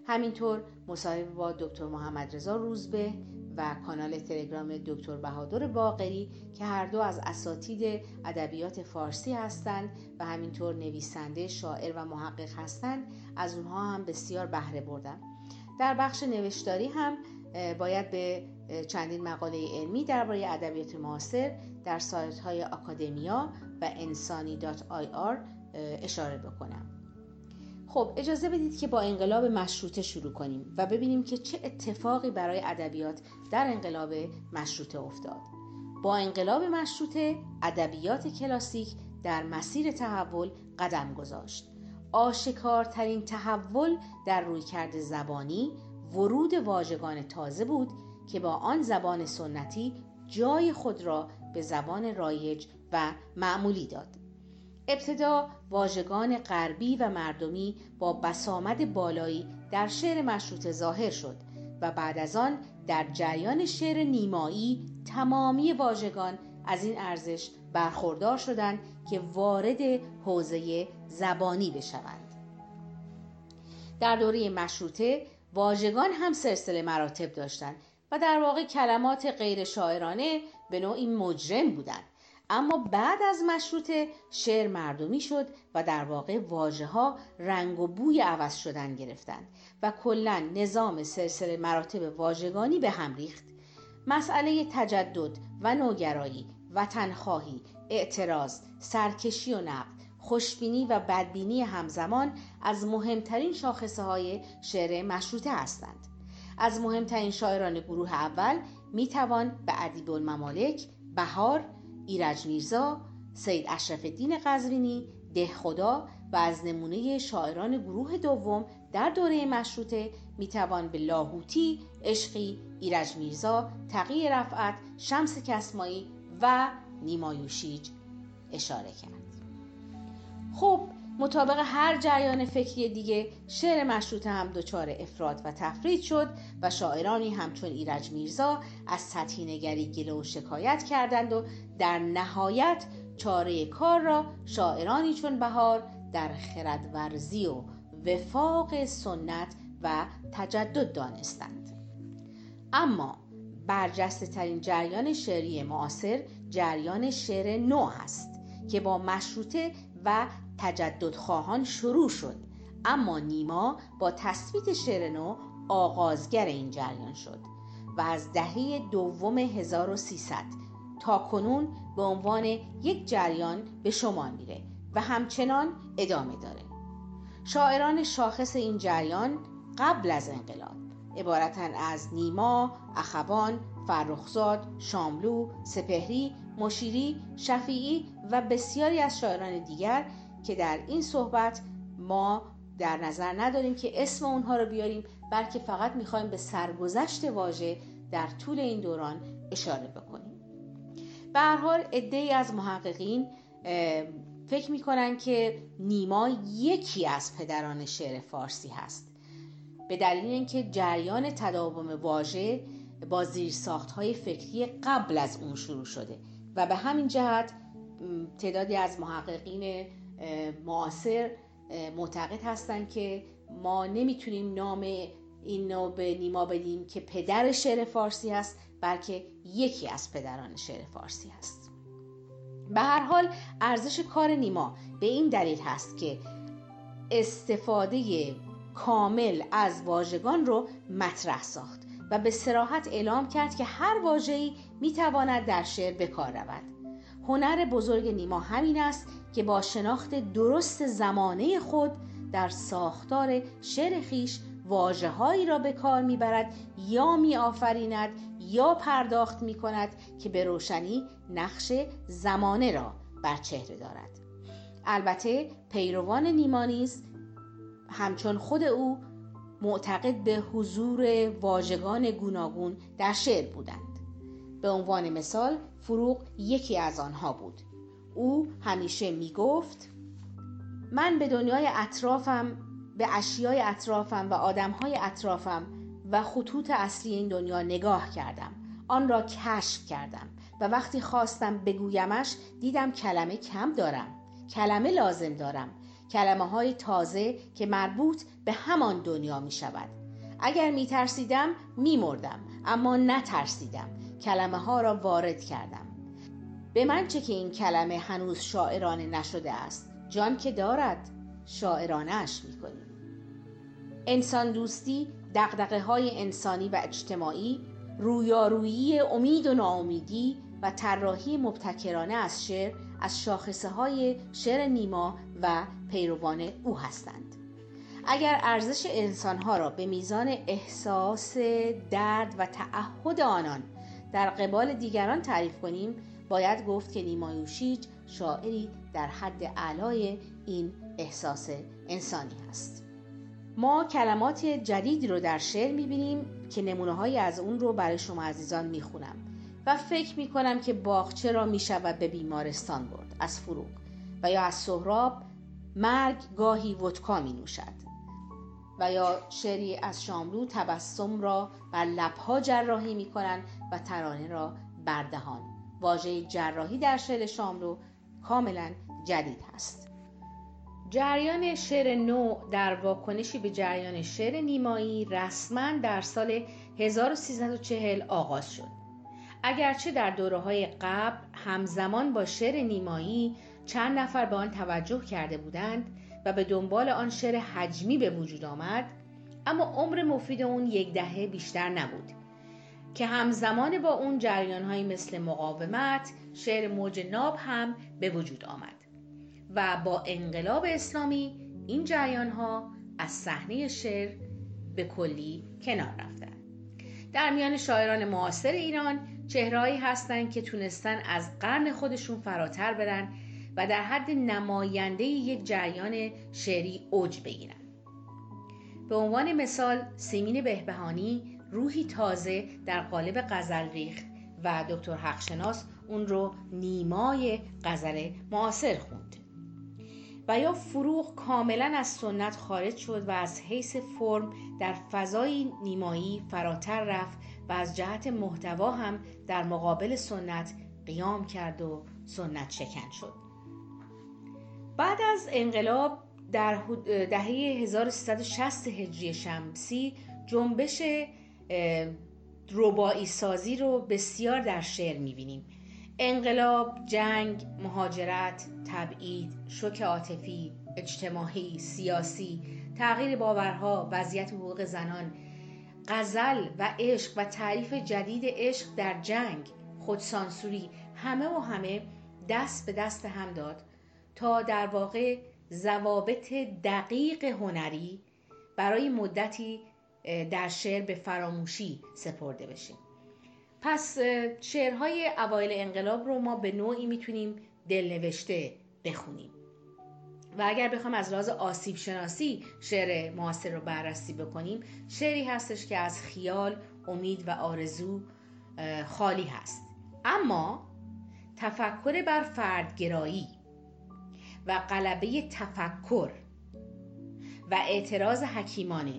همینطور مصاحبه با دکتر محمد رضا روزبه و کانال تلگرام دکتر بهادر باقری که هر دو از اساتید ادبیات فارسی هستند و همینطور نویسنده، شاعر و محقق هستند، از اونها هم بسیار بهره بردم. در بخش نوشتاری هم باید به چندین مقاله علمی درباره ادبیات معاصر در سایت‌های آکادمیا و insani.ir اشاره بکنم. خب اجازه بدید که با انقلاب مشروطه شروع کنیم و ببینیم که چه اتفاقی برای ادبیات در انقلاب مشروطه افتاد. با انقلاب مشروطه ادبیات کلاسیک در مسیر تحول قدم گذاشت. آشکارترین تحول در رویکرد زبانی ورود واژگان تازه بود که با آن زبان سنتی جای خود را به زبان رایج و معمولی داد. ابتدا واژگان غربی و مردمی با بسامد بالایی در شعر مشروطه ظاهر شد و بعد از آن در جریان شعر نیمایی تمامی واژگان از این ارزش برخوردار شدند که وارد حوزه زبانی بشوند. در دوره مشروطه واژگان هم سلسله مراتب داشتند و در واقع کلمات غیر شاعرانه به نوعی مجرم بودند. اما بعد از مشروطه شعر مردمی شد و در واقع واژه ها رنگ و بوی عوض شدن گرفتند و کلاً نظام سلسله مراتب واژگانی به هم ریخت. مسئله تجدد و نوگرایی، وطنخواهی، اعتراض، سرکشی و نبض، خوشبینی و بدبینی همزمان از مهمترین شاخصه های شعر مشروطه هستند. از مهمترین شاعران گروه اول میتوان به ادیب الممالک، بهار، ایرج میرزا، سید اشرف الدین قزوینی، دهخدا و از نمونه شاعران گروه دوم در دوره مشروطه میتوان به لاهوتی، عشقی، ایرج میرزا، تقی رفعت، شمس کسمایی و نیمایوشیج اشاره کرد. خب مطابق هر جریان فکری دیگه شعر مشروطه هم دچار افراط و تفرید شد و شاعرانی همچون ایرج میرزا از سطحی نگری گلو شکایت کردند و در نهایت چاره کار را شاعرانی چون بهار در خردورزی و وفاق سنت و تجدد دانستند. اما برجسته ترین جریان شعری معاصر جریان شعر نو هست که با مشروطه و تجدد خواهان شروع شد، اما نیما با تثبیت شعر نو آغازگر این جریان شد و از دهه دوم 1300 تا کنون به عنوان یک جریان به شمار میره و همچنان ادامه داره. شاعران شاخص این جریان قبل از انقلاب عبارتن از نیما، اخوان، فرخزاد، شاملو، سپهری، مشیری، شفیعی و بسیاری از شاعران دیگر که در این صحبت ما در نظر نداریم که اسم اونها رو بیاریم، بلکه فقط میخوایم به سرگذشت واژه در طول این دوران اشاره بکنیم. به هر حال عده‌ای از محققین فکر میکنن که نیما یکی از پدران شعر فارسی هست، به دلیل اینکه جریان تداوم واژه با زیرساخت‌های فکری قبل از اون شروع شده و به همین جهت تعدادی از محققین معاصر معتقد هستند که ما نمیتونیم نام اینو به نیما بدیم که پدر شعر فارسی است، بلکه یکی از پدران شعر فارسی است. به هر حال ارزش کار نیما به این دلیل هست که استفاده کامل از واژگان رو مطرح ساخت و به صراحت اعلام کرد که هر واژه‌ای میتواند در شعر به کار رود. هنر بزرگ نیما همین است که با شناخت درست زمانه خود در ساختار شعر خویش واژه‌هایی را به کار میبرد یا میآفریند یا پرداخت میکند که به روشنی نقش زمانه را بر چهره دارد. البته پیروان نیما نیز همچون خود او معتقد به حضور واژگان گوناگون در شعر بودند. به عنوان مثال فروغ یکی از آنها بود. او همیشه میگفت من به دنیای اطرافم، به اشیای اطرافم و آدمهای اطرافم و خطوط اصلی این دنیا نگاه کردم، آن را کشف کردم و وقتی خواستم بگویمش دیدم کلمه کم دارم، کلمه لازم دارم، کلمه های تازه که مربوط به همان دنیا می شود. اگر می ترسیدم می مردم، اما نترسیدم، کلمه ها را وارد کردم. به من چه که این کلمه هنوز شاعرانه نشده است، جان که دارد شاعرانه اش می کنیم. انسان دوستی، دغدغه های انسانی و اجتماعی، رویارویی امید و ناامیدی و طراحی مبتکرانه از شعر از شاخصه های شعر نیما و پیروان او هستند. اگر ارزش انسانها را به میزان احساس درد و تعهد آنان در قبال دیگران تعریف کنیم، باید گفت که نیمایوشیج شاعری در حد اعلای این احساس انسانی است. ما کلمات جدیدی رو در شعر میبینیم که نمونه‌هایی از اون رو برای شما عزیزان میخونم و فکر میکنم که باغچه را میشود به بیمارستان برد از فروغ و یا از سهراب مرگ گاهی ودکا می نوشد و یا شعری از شاملو تبسم را بر لبها جراحی می کنند و ترانه را بر دهان. واژه جراحی در شعر شاملو کاملا جدید هست. جریان شعر نو در واکنشی به جریان شعر نیمایی رسما در سال 1340 آغاز شد. اگرچه در دوره‌های قبل همزمان با شعر نیمایی چند نفر به آن توجه کرده بودند و به دنبال آن شعر حجمی به وجود آمد، اما عمر مفید اون یک دهه بیشتر نبود که همزمان با اون جریان‌هایی مثل مقاومت، شعر موج ناب هم به وجود آمد و با انقلاب اسلامی این جریان‌ها از صحنه شعر به کلی کنار رفتند. در میان شاعران معاصر ایران چهره‌هایی هستند که تونستن از قرن خودشون فراتر برن و در حد نماینده یک جریان شعری اوج بگیرن. به عنوان مثال سیمین بهبهانی روحی تازه در قالب غزل ریخت و دکتر حقشناس اون رو نیمای غزل معاصر خوند. و یا فروغ کاملا از سنت خارج شد و از حیث فرم در فضای نیمایی فراتر رفت و از جهت محتوا هم در مقابل سنت قیام کرد و سنت شکن شد. بعد از انقلاب در دهه 1360 هجری شمسی جنبش رباعی سازی رو بسیار در شعر می‌بینیم. انقلاب، جنگ، مهاجرت، تبعید، شوک عاطفی، اجتماعی، سیاسی، تغییر باورها، وضعیت حقوق زنان، غزل و عشق و تعریف جدید عشق در جنگ، خودسانسوری، همه دست به دست هم داد تا در واقع ضوابط دقیق هنری برای مدتی در شعر به فراموشی سپرده بشه. پس شعرهای اوایل انقلاب رو ما به نوعی میتونیم دلنوشته بخونیم و اگر بخوام از لحاظ آسیب شناسی شعر معاصر رو بررسی بکنیم، شعری هستش که از خیال، امید و آرزو خالی هست، اما تفکر بر فردگرایی و غلبه تفکر و اعتراض حکیمانه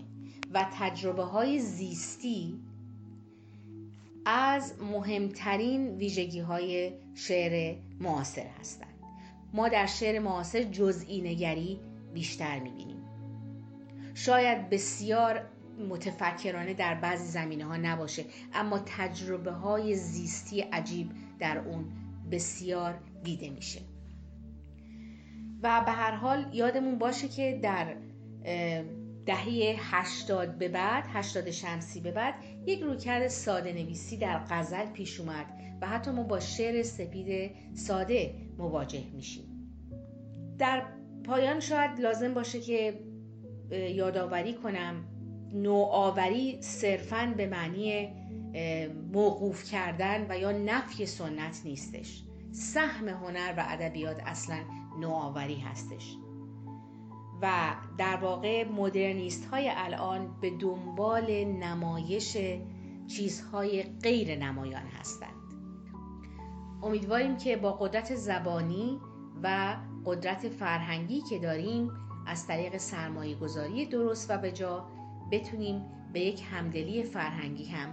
و تجربه های زیستی از مهمترین ویژگی‌های شعر معاصر هستند. ما در شعر معاصر جزئی‌نگری بیشتر می‌بینیم. شاید بسیار متفکرانه در بعضی زمینه‌ها نباشه، اما تجربه‌های زیستی عجیب در اون بسیار دیده میشه. و به هر حال یادمون باشه که در دهه 80 به بعد، 80 شمسی به بعد، یک رویکرد ساده نویسی در غزل پیش اومد و حتی ما با شعر سپید ساده مواجه میشیم. در پایان شاید لازم باشه که یادآوری کنم نوآوری صرفاً به معنی موقوف کردن و یا نفی سنت نیستش. سهم هنر و ادبیات اصلاً نوآوری هستش و در واقع مدرنیست های الان به دنبال نمایش چیزهای غیر نمایان هستند. امیدواریم که با قدرت زبانی و قدرت فرهنگی که داریم از طریق سرمایه گذاری درست و بجا بتونیم به یک همدلی فرهنگی هم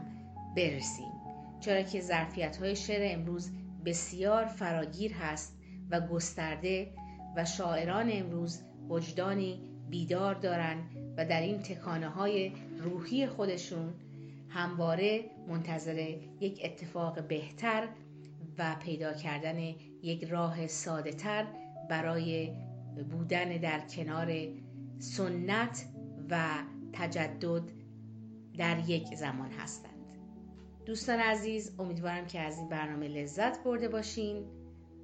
برسیم، چرا که ظرفیت های شعر امروز بسیار فراگیر هست و گسترده و شاعران امروز وجدانی بیدار دارن و در این تکانه‌های روحی خودشون همواره منتظر یک اتفاق بهتر و پیدا کردن یک راه ساده‌تر برای بودن در کنار سنت و تجدد در یک زمان هستند. دوستان عزیز، امیدوارم که از این برنامه لذت برده باشین.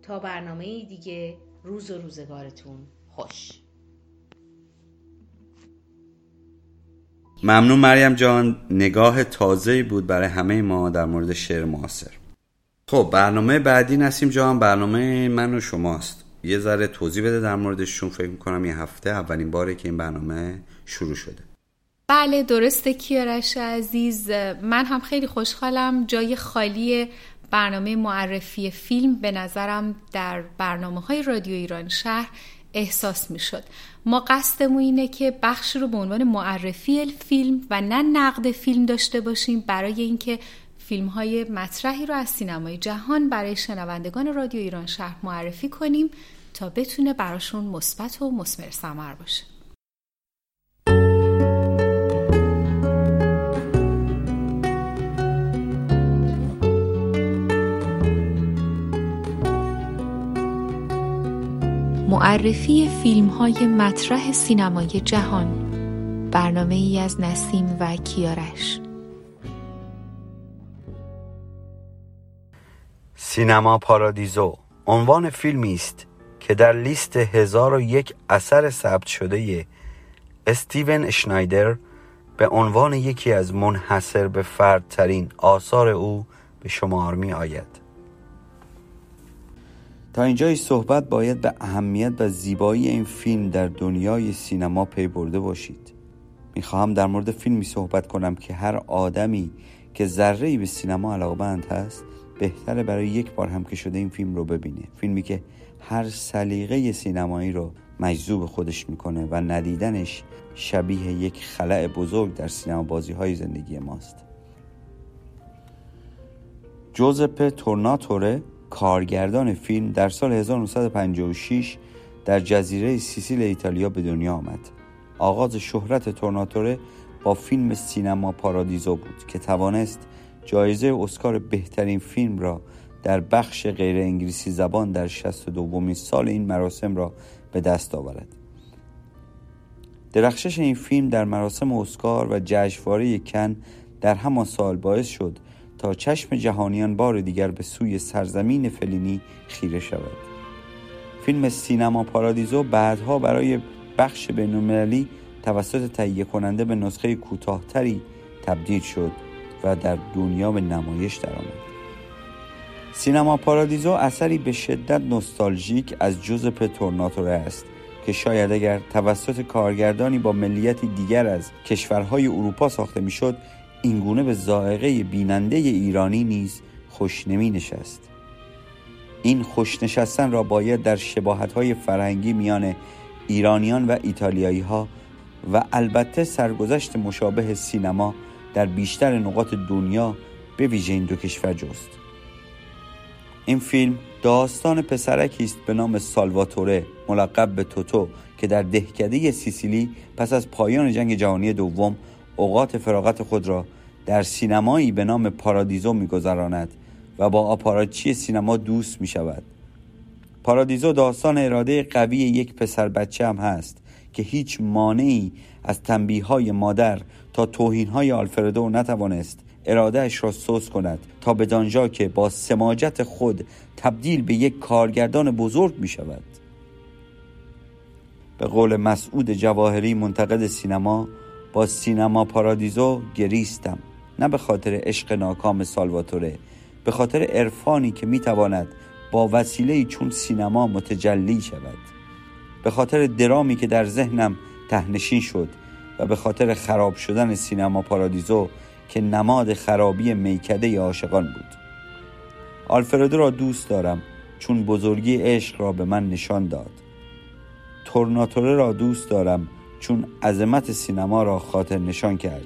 تا برنامه دیگه، روز و روزگارتون خوش. ممنون مریم جان، نگاه تازه‌ای بود برای همه ما در مورد شعر معاصر. خب برنامه بعدی نسیم جان برنامه من و شماست. یه ذره توضیح بده در موردشون. فکر می‌کنم یه هفته اولین باره که این برنامه شروع شده. بله درسته کیارش عزیز، من هم خیلی خوشحالم. جای خالی برنامه معرفی فیلم به نظرم در برنامه‌های رادیو ایران شهر احساس می‌شد. ما قصدمون اینه که بخشی رو به عنوان معرفی فیلم و نه نقد فیلم داشته باشیم، برای اینکه فیلم‌های مطرحی رو از سینمای جهان برای شنوندگان رادیو ایران شهر معرفی کنیم تا بتونه براشون مثبت و مثمر ثمر باشه. معرفی فیلم‌های مطرح سینمای جهان، برنامه‌ای از نسیم و کیارش. سینما پارادیزو عنوان فیلمی است که در لیست 1001 اثر ثبت شده استیون اشنایدر به عنوان یکی از منحصر به فردترین آثار او به شمار می‌آید. تا اینجای صحبت باید به اهمیت و زیبایی این فیلم در دنیای سینما پی برده باشید. میخواهم در مورد فیلمی صحبت کنم که هر آدمی که ذره‌ای به سینما علاقه‌مند هست بهتره برای یک بار هم که شده این فیلم رو ببینه. فیلمی که هر سلیقه سینمایی رو مجذوب خودش میکنه و ندیدنش شبیه یک خلأ بزرگ در سینما بازی‌های زندگی ماست. جوزپه تورناتوره، کارگردان فیلم، در سال 1956 در جزیره سیسیل ایتالیا به دنیا آمد. آغاز شهرت تورناتوره با فیلم سینما پارادیزو بود که توانست جایزه اسکار بهترین فیلم را در بخش غیر انگلیسی زبان در 62مین سال این مراسم را به دست آورد. درخشش این فیلم در مراسم اسکار و جشنواره کن در همان سال باعث شد تا چشم جهانیان بار دیگر به سوی سرزمین فلینی خیره شود. فیلم سینما پارادیزو بعدها برای بخش بین‌المللی توسط تهیه کننده به نسخه کوتاه‌تری تبدیل شد و در دنیا به نمایش درآمد. سینما پارادیزو اثری به شدت نوستالژیک از جوزپه تورناتوره است که شاید اگر توسط کارگردانی با ملیتی دیگر از کشورهای اروپا ساخته می‌شد، اینگونه به ذائقه بیننده ایرانی نیز خوش نمی نشست. این خوش نشستن را باید در شباهت‌های فرهنگی میان ایرانیان و ایتالیایی‌ها و البته سرگذشت مشابه سینما در بیشتر نقاط دنیا به ویژه این دو کشور جست. این فیلم داستان پسرکی است به نام سالواتوره ملقب به توتو که در دهکده سیسیلی پس از پایان جنگ جهانی دوم اوقات فراغت خود را در سینمایی به نام پارادیزو می‌گذراند و با آپاراتچی سینما دوست می‌شود. پارادیزو داستان اراده قوی یک پسر بچه هم هست که هیچ مانعی از تنبیه‌های مادر تا توهین‌های آلفردو نتوانست ارادهش را سوس کند تا به دانجا که با سماجت خود تبدیل به یک کارگردان بزرگ می شود. به قول مسعود جواهری منتقد سینما، با سینما پارادیزو گریستم، نه به خاطر عشق ناکام سالواتوره، به خاطر عرفانی که می تواند با وسیله‌ای چون سینما متجلی شود، به خاطر درامی که در ذهنم تهنشین شد و به خاطر خراب شدن سینما پارادیزو که نماد خرابی میکده عاشقان بود. آلفردو را دوست دارم چون بزرگی عشق را به من نشان داد. تورناتوره را دوست دارم چون عظمت سینما را خاطر نشان کرد.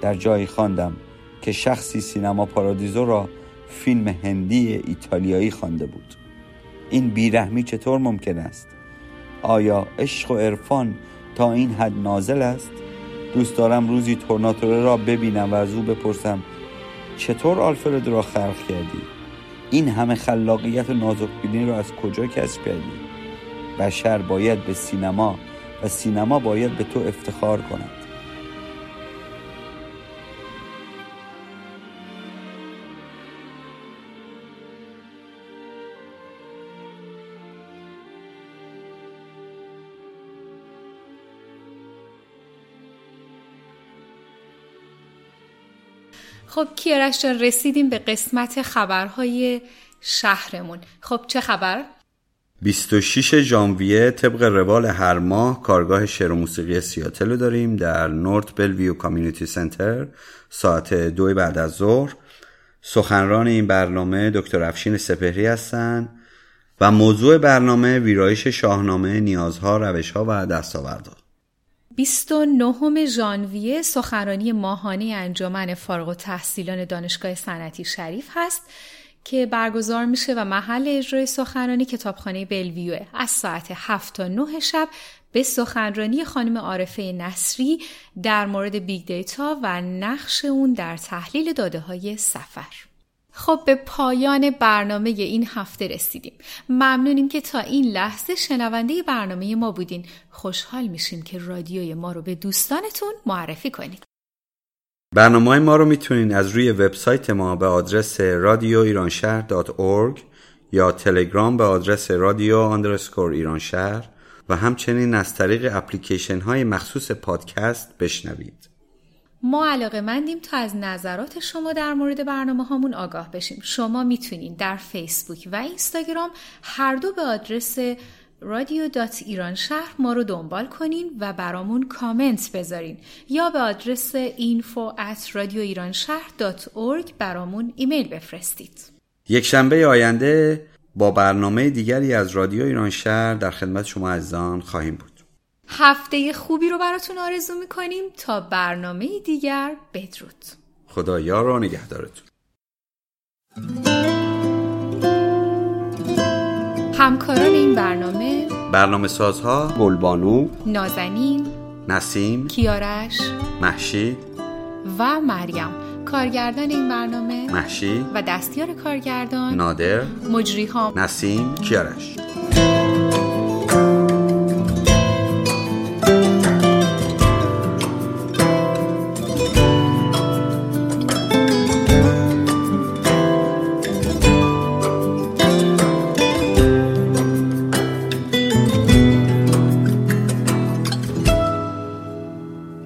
در جایی خواندم که شخصی سینما پارادیزو را فیلم هندی ایتالیایی خوانده بود. این بیرحمی چطور ممکن است؟ آیا عشق و عرفان تا این حد نازل است؟ دوست دارم روزی تورناتوره را ببینم و از او بپرسم چطور آلفرد را خلق کردی؟ این همه خلاقیت و نازکبینی را از کجا کسب کردی؟ بشر باید به سینما و سینما باید به تو افتخار کند. خب کیارش جان، رسیدیم به قسمت خبرهای شهرمون. خب چه خبر؟ 26 ژانویه طبق روال هر ماه کارگاه شعر و موسیقی سیاتل رو داریم در نورت بلویو کامیونیتی سنتر ساعت 2 بعد از ظهر. سخنران این برنامه دکتر افشین سپهری هستن و موضوع برنامه ویرایش شاهنامه، نیازها، روشها و دستاوردها. 29 ژانویه سخنرانی ماهانه انجمن فارغ التحصیلان دانشگاه صنعتی شریف هست که برگزار میشه و محل اجرای سخنرانی کتابخانه بلویو از ساعت 7 تا 9 شب به سخنرانی خانم عارفه نصری در مورد بیگ دیتا و نقش اون در تحلیل داده‌های سفر. خب به پایان برنامه این هفته رسیدیم. ممنونیم که تا این لحظه شنونده برنامه ما بودین. خوشحال میشیم که رادیوی ما رو به دوستانتون معرفی کنید. برنامه ما رو میتونین از روی وبسایت ما به آدرس radioiranshahr.org یا تلگرام به آدرس radio_iranshahr و همچنین از طریق اپلیکیشن های مخصوص پادکست بشنوید. ما علاقه‌مندیم تا از نظرات شما در مورد برنامه هامون آگاه بشیم. شما میتونین در فیسبوک و اینستاگرام هر دو به آدرس radio.iranshahr ما رو دنبال کنین و برامون کامنت بذارین یا به آدرس info@radioiranshahr.org برامون ایمیل بفرستید. یک شنبه آینده با برنامه دیگری از رادیو ایران شهر در خدمت شما عزیزان خواهیم بود. هفته خوبی رو براتون آرزو میکنیم. تا برنامه دیگر بدرود. خدا یار و نگهدارتون. همکاران این برنامه سازها گلبانو، نازنین، نسیم، کیارش، محشید و مریم. کارگردان این برنامه محشید و دستیار کارگردان نادر. مجری‌ها نسیم، کیارش.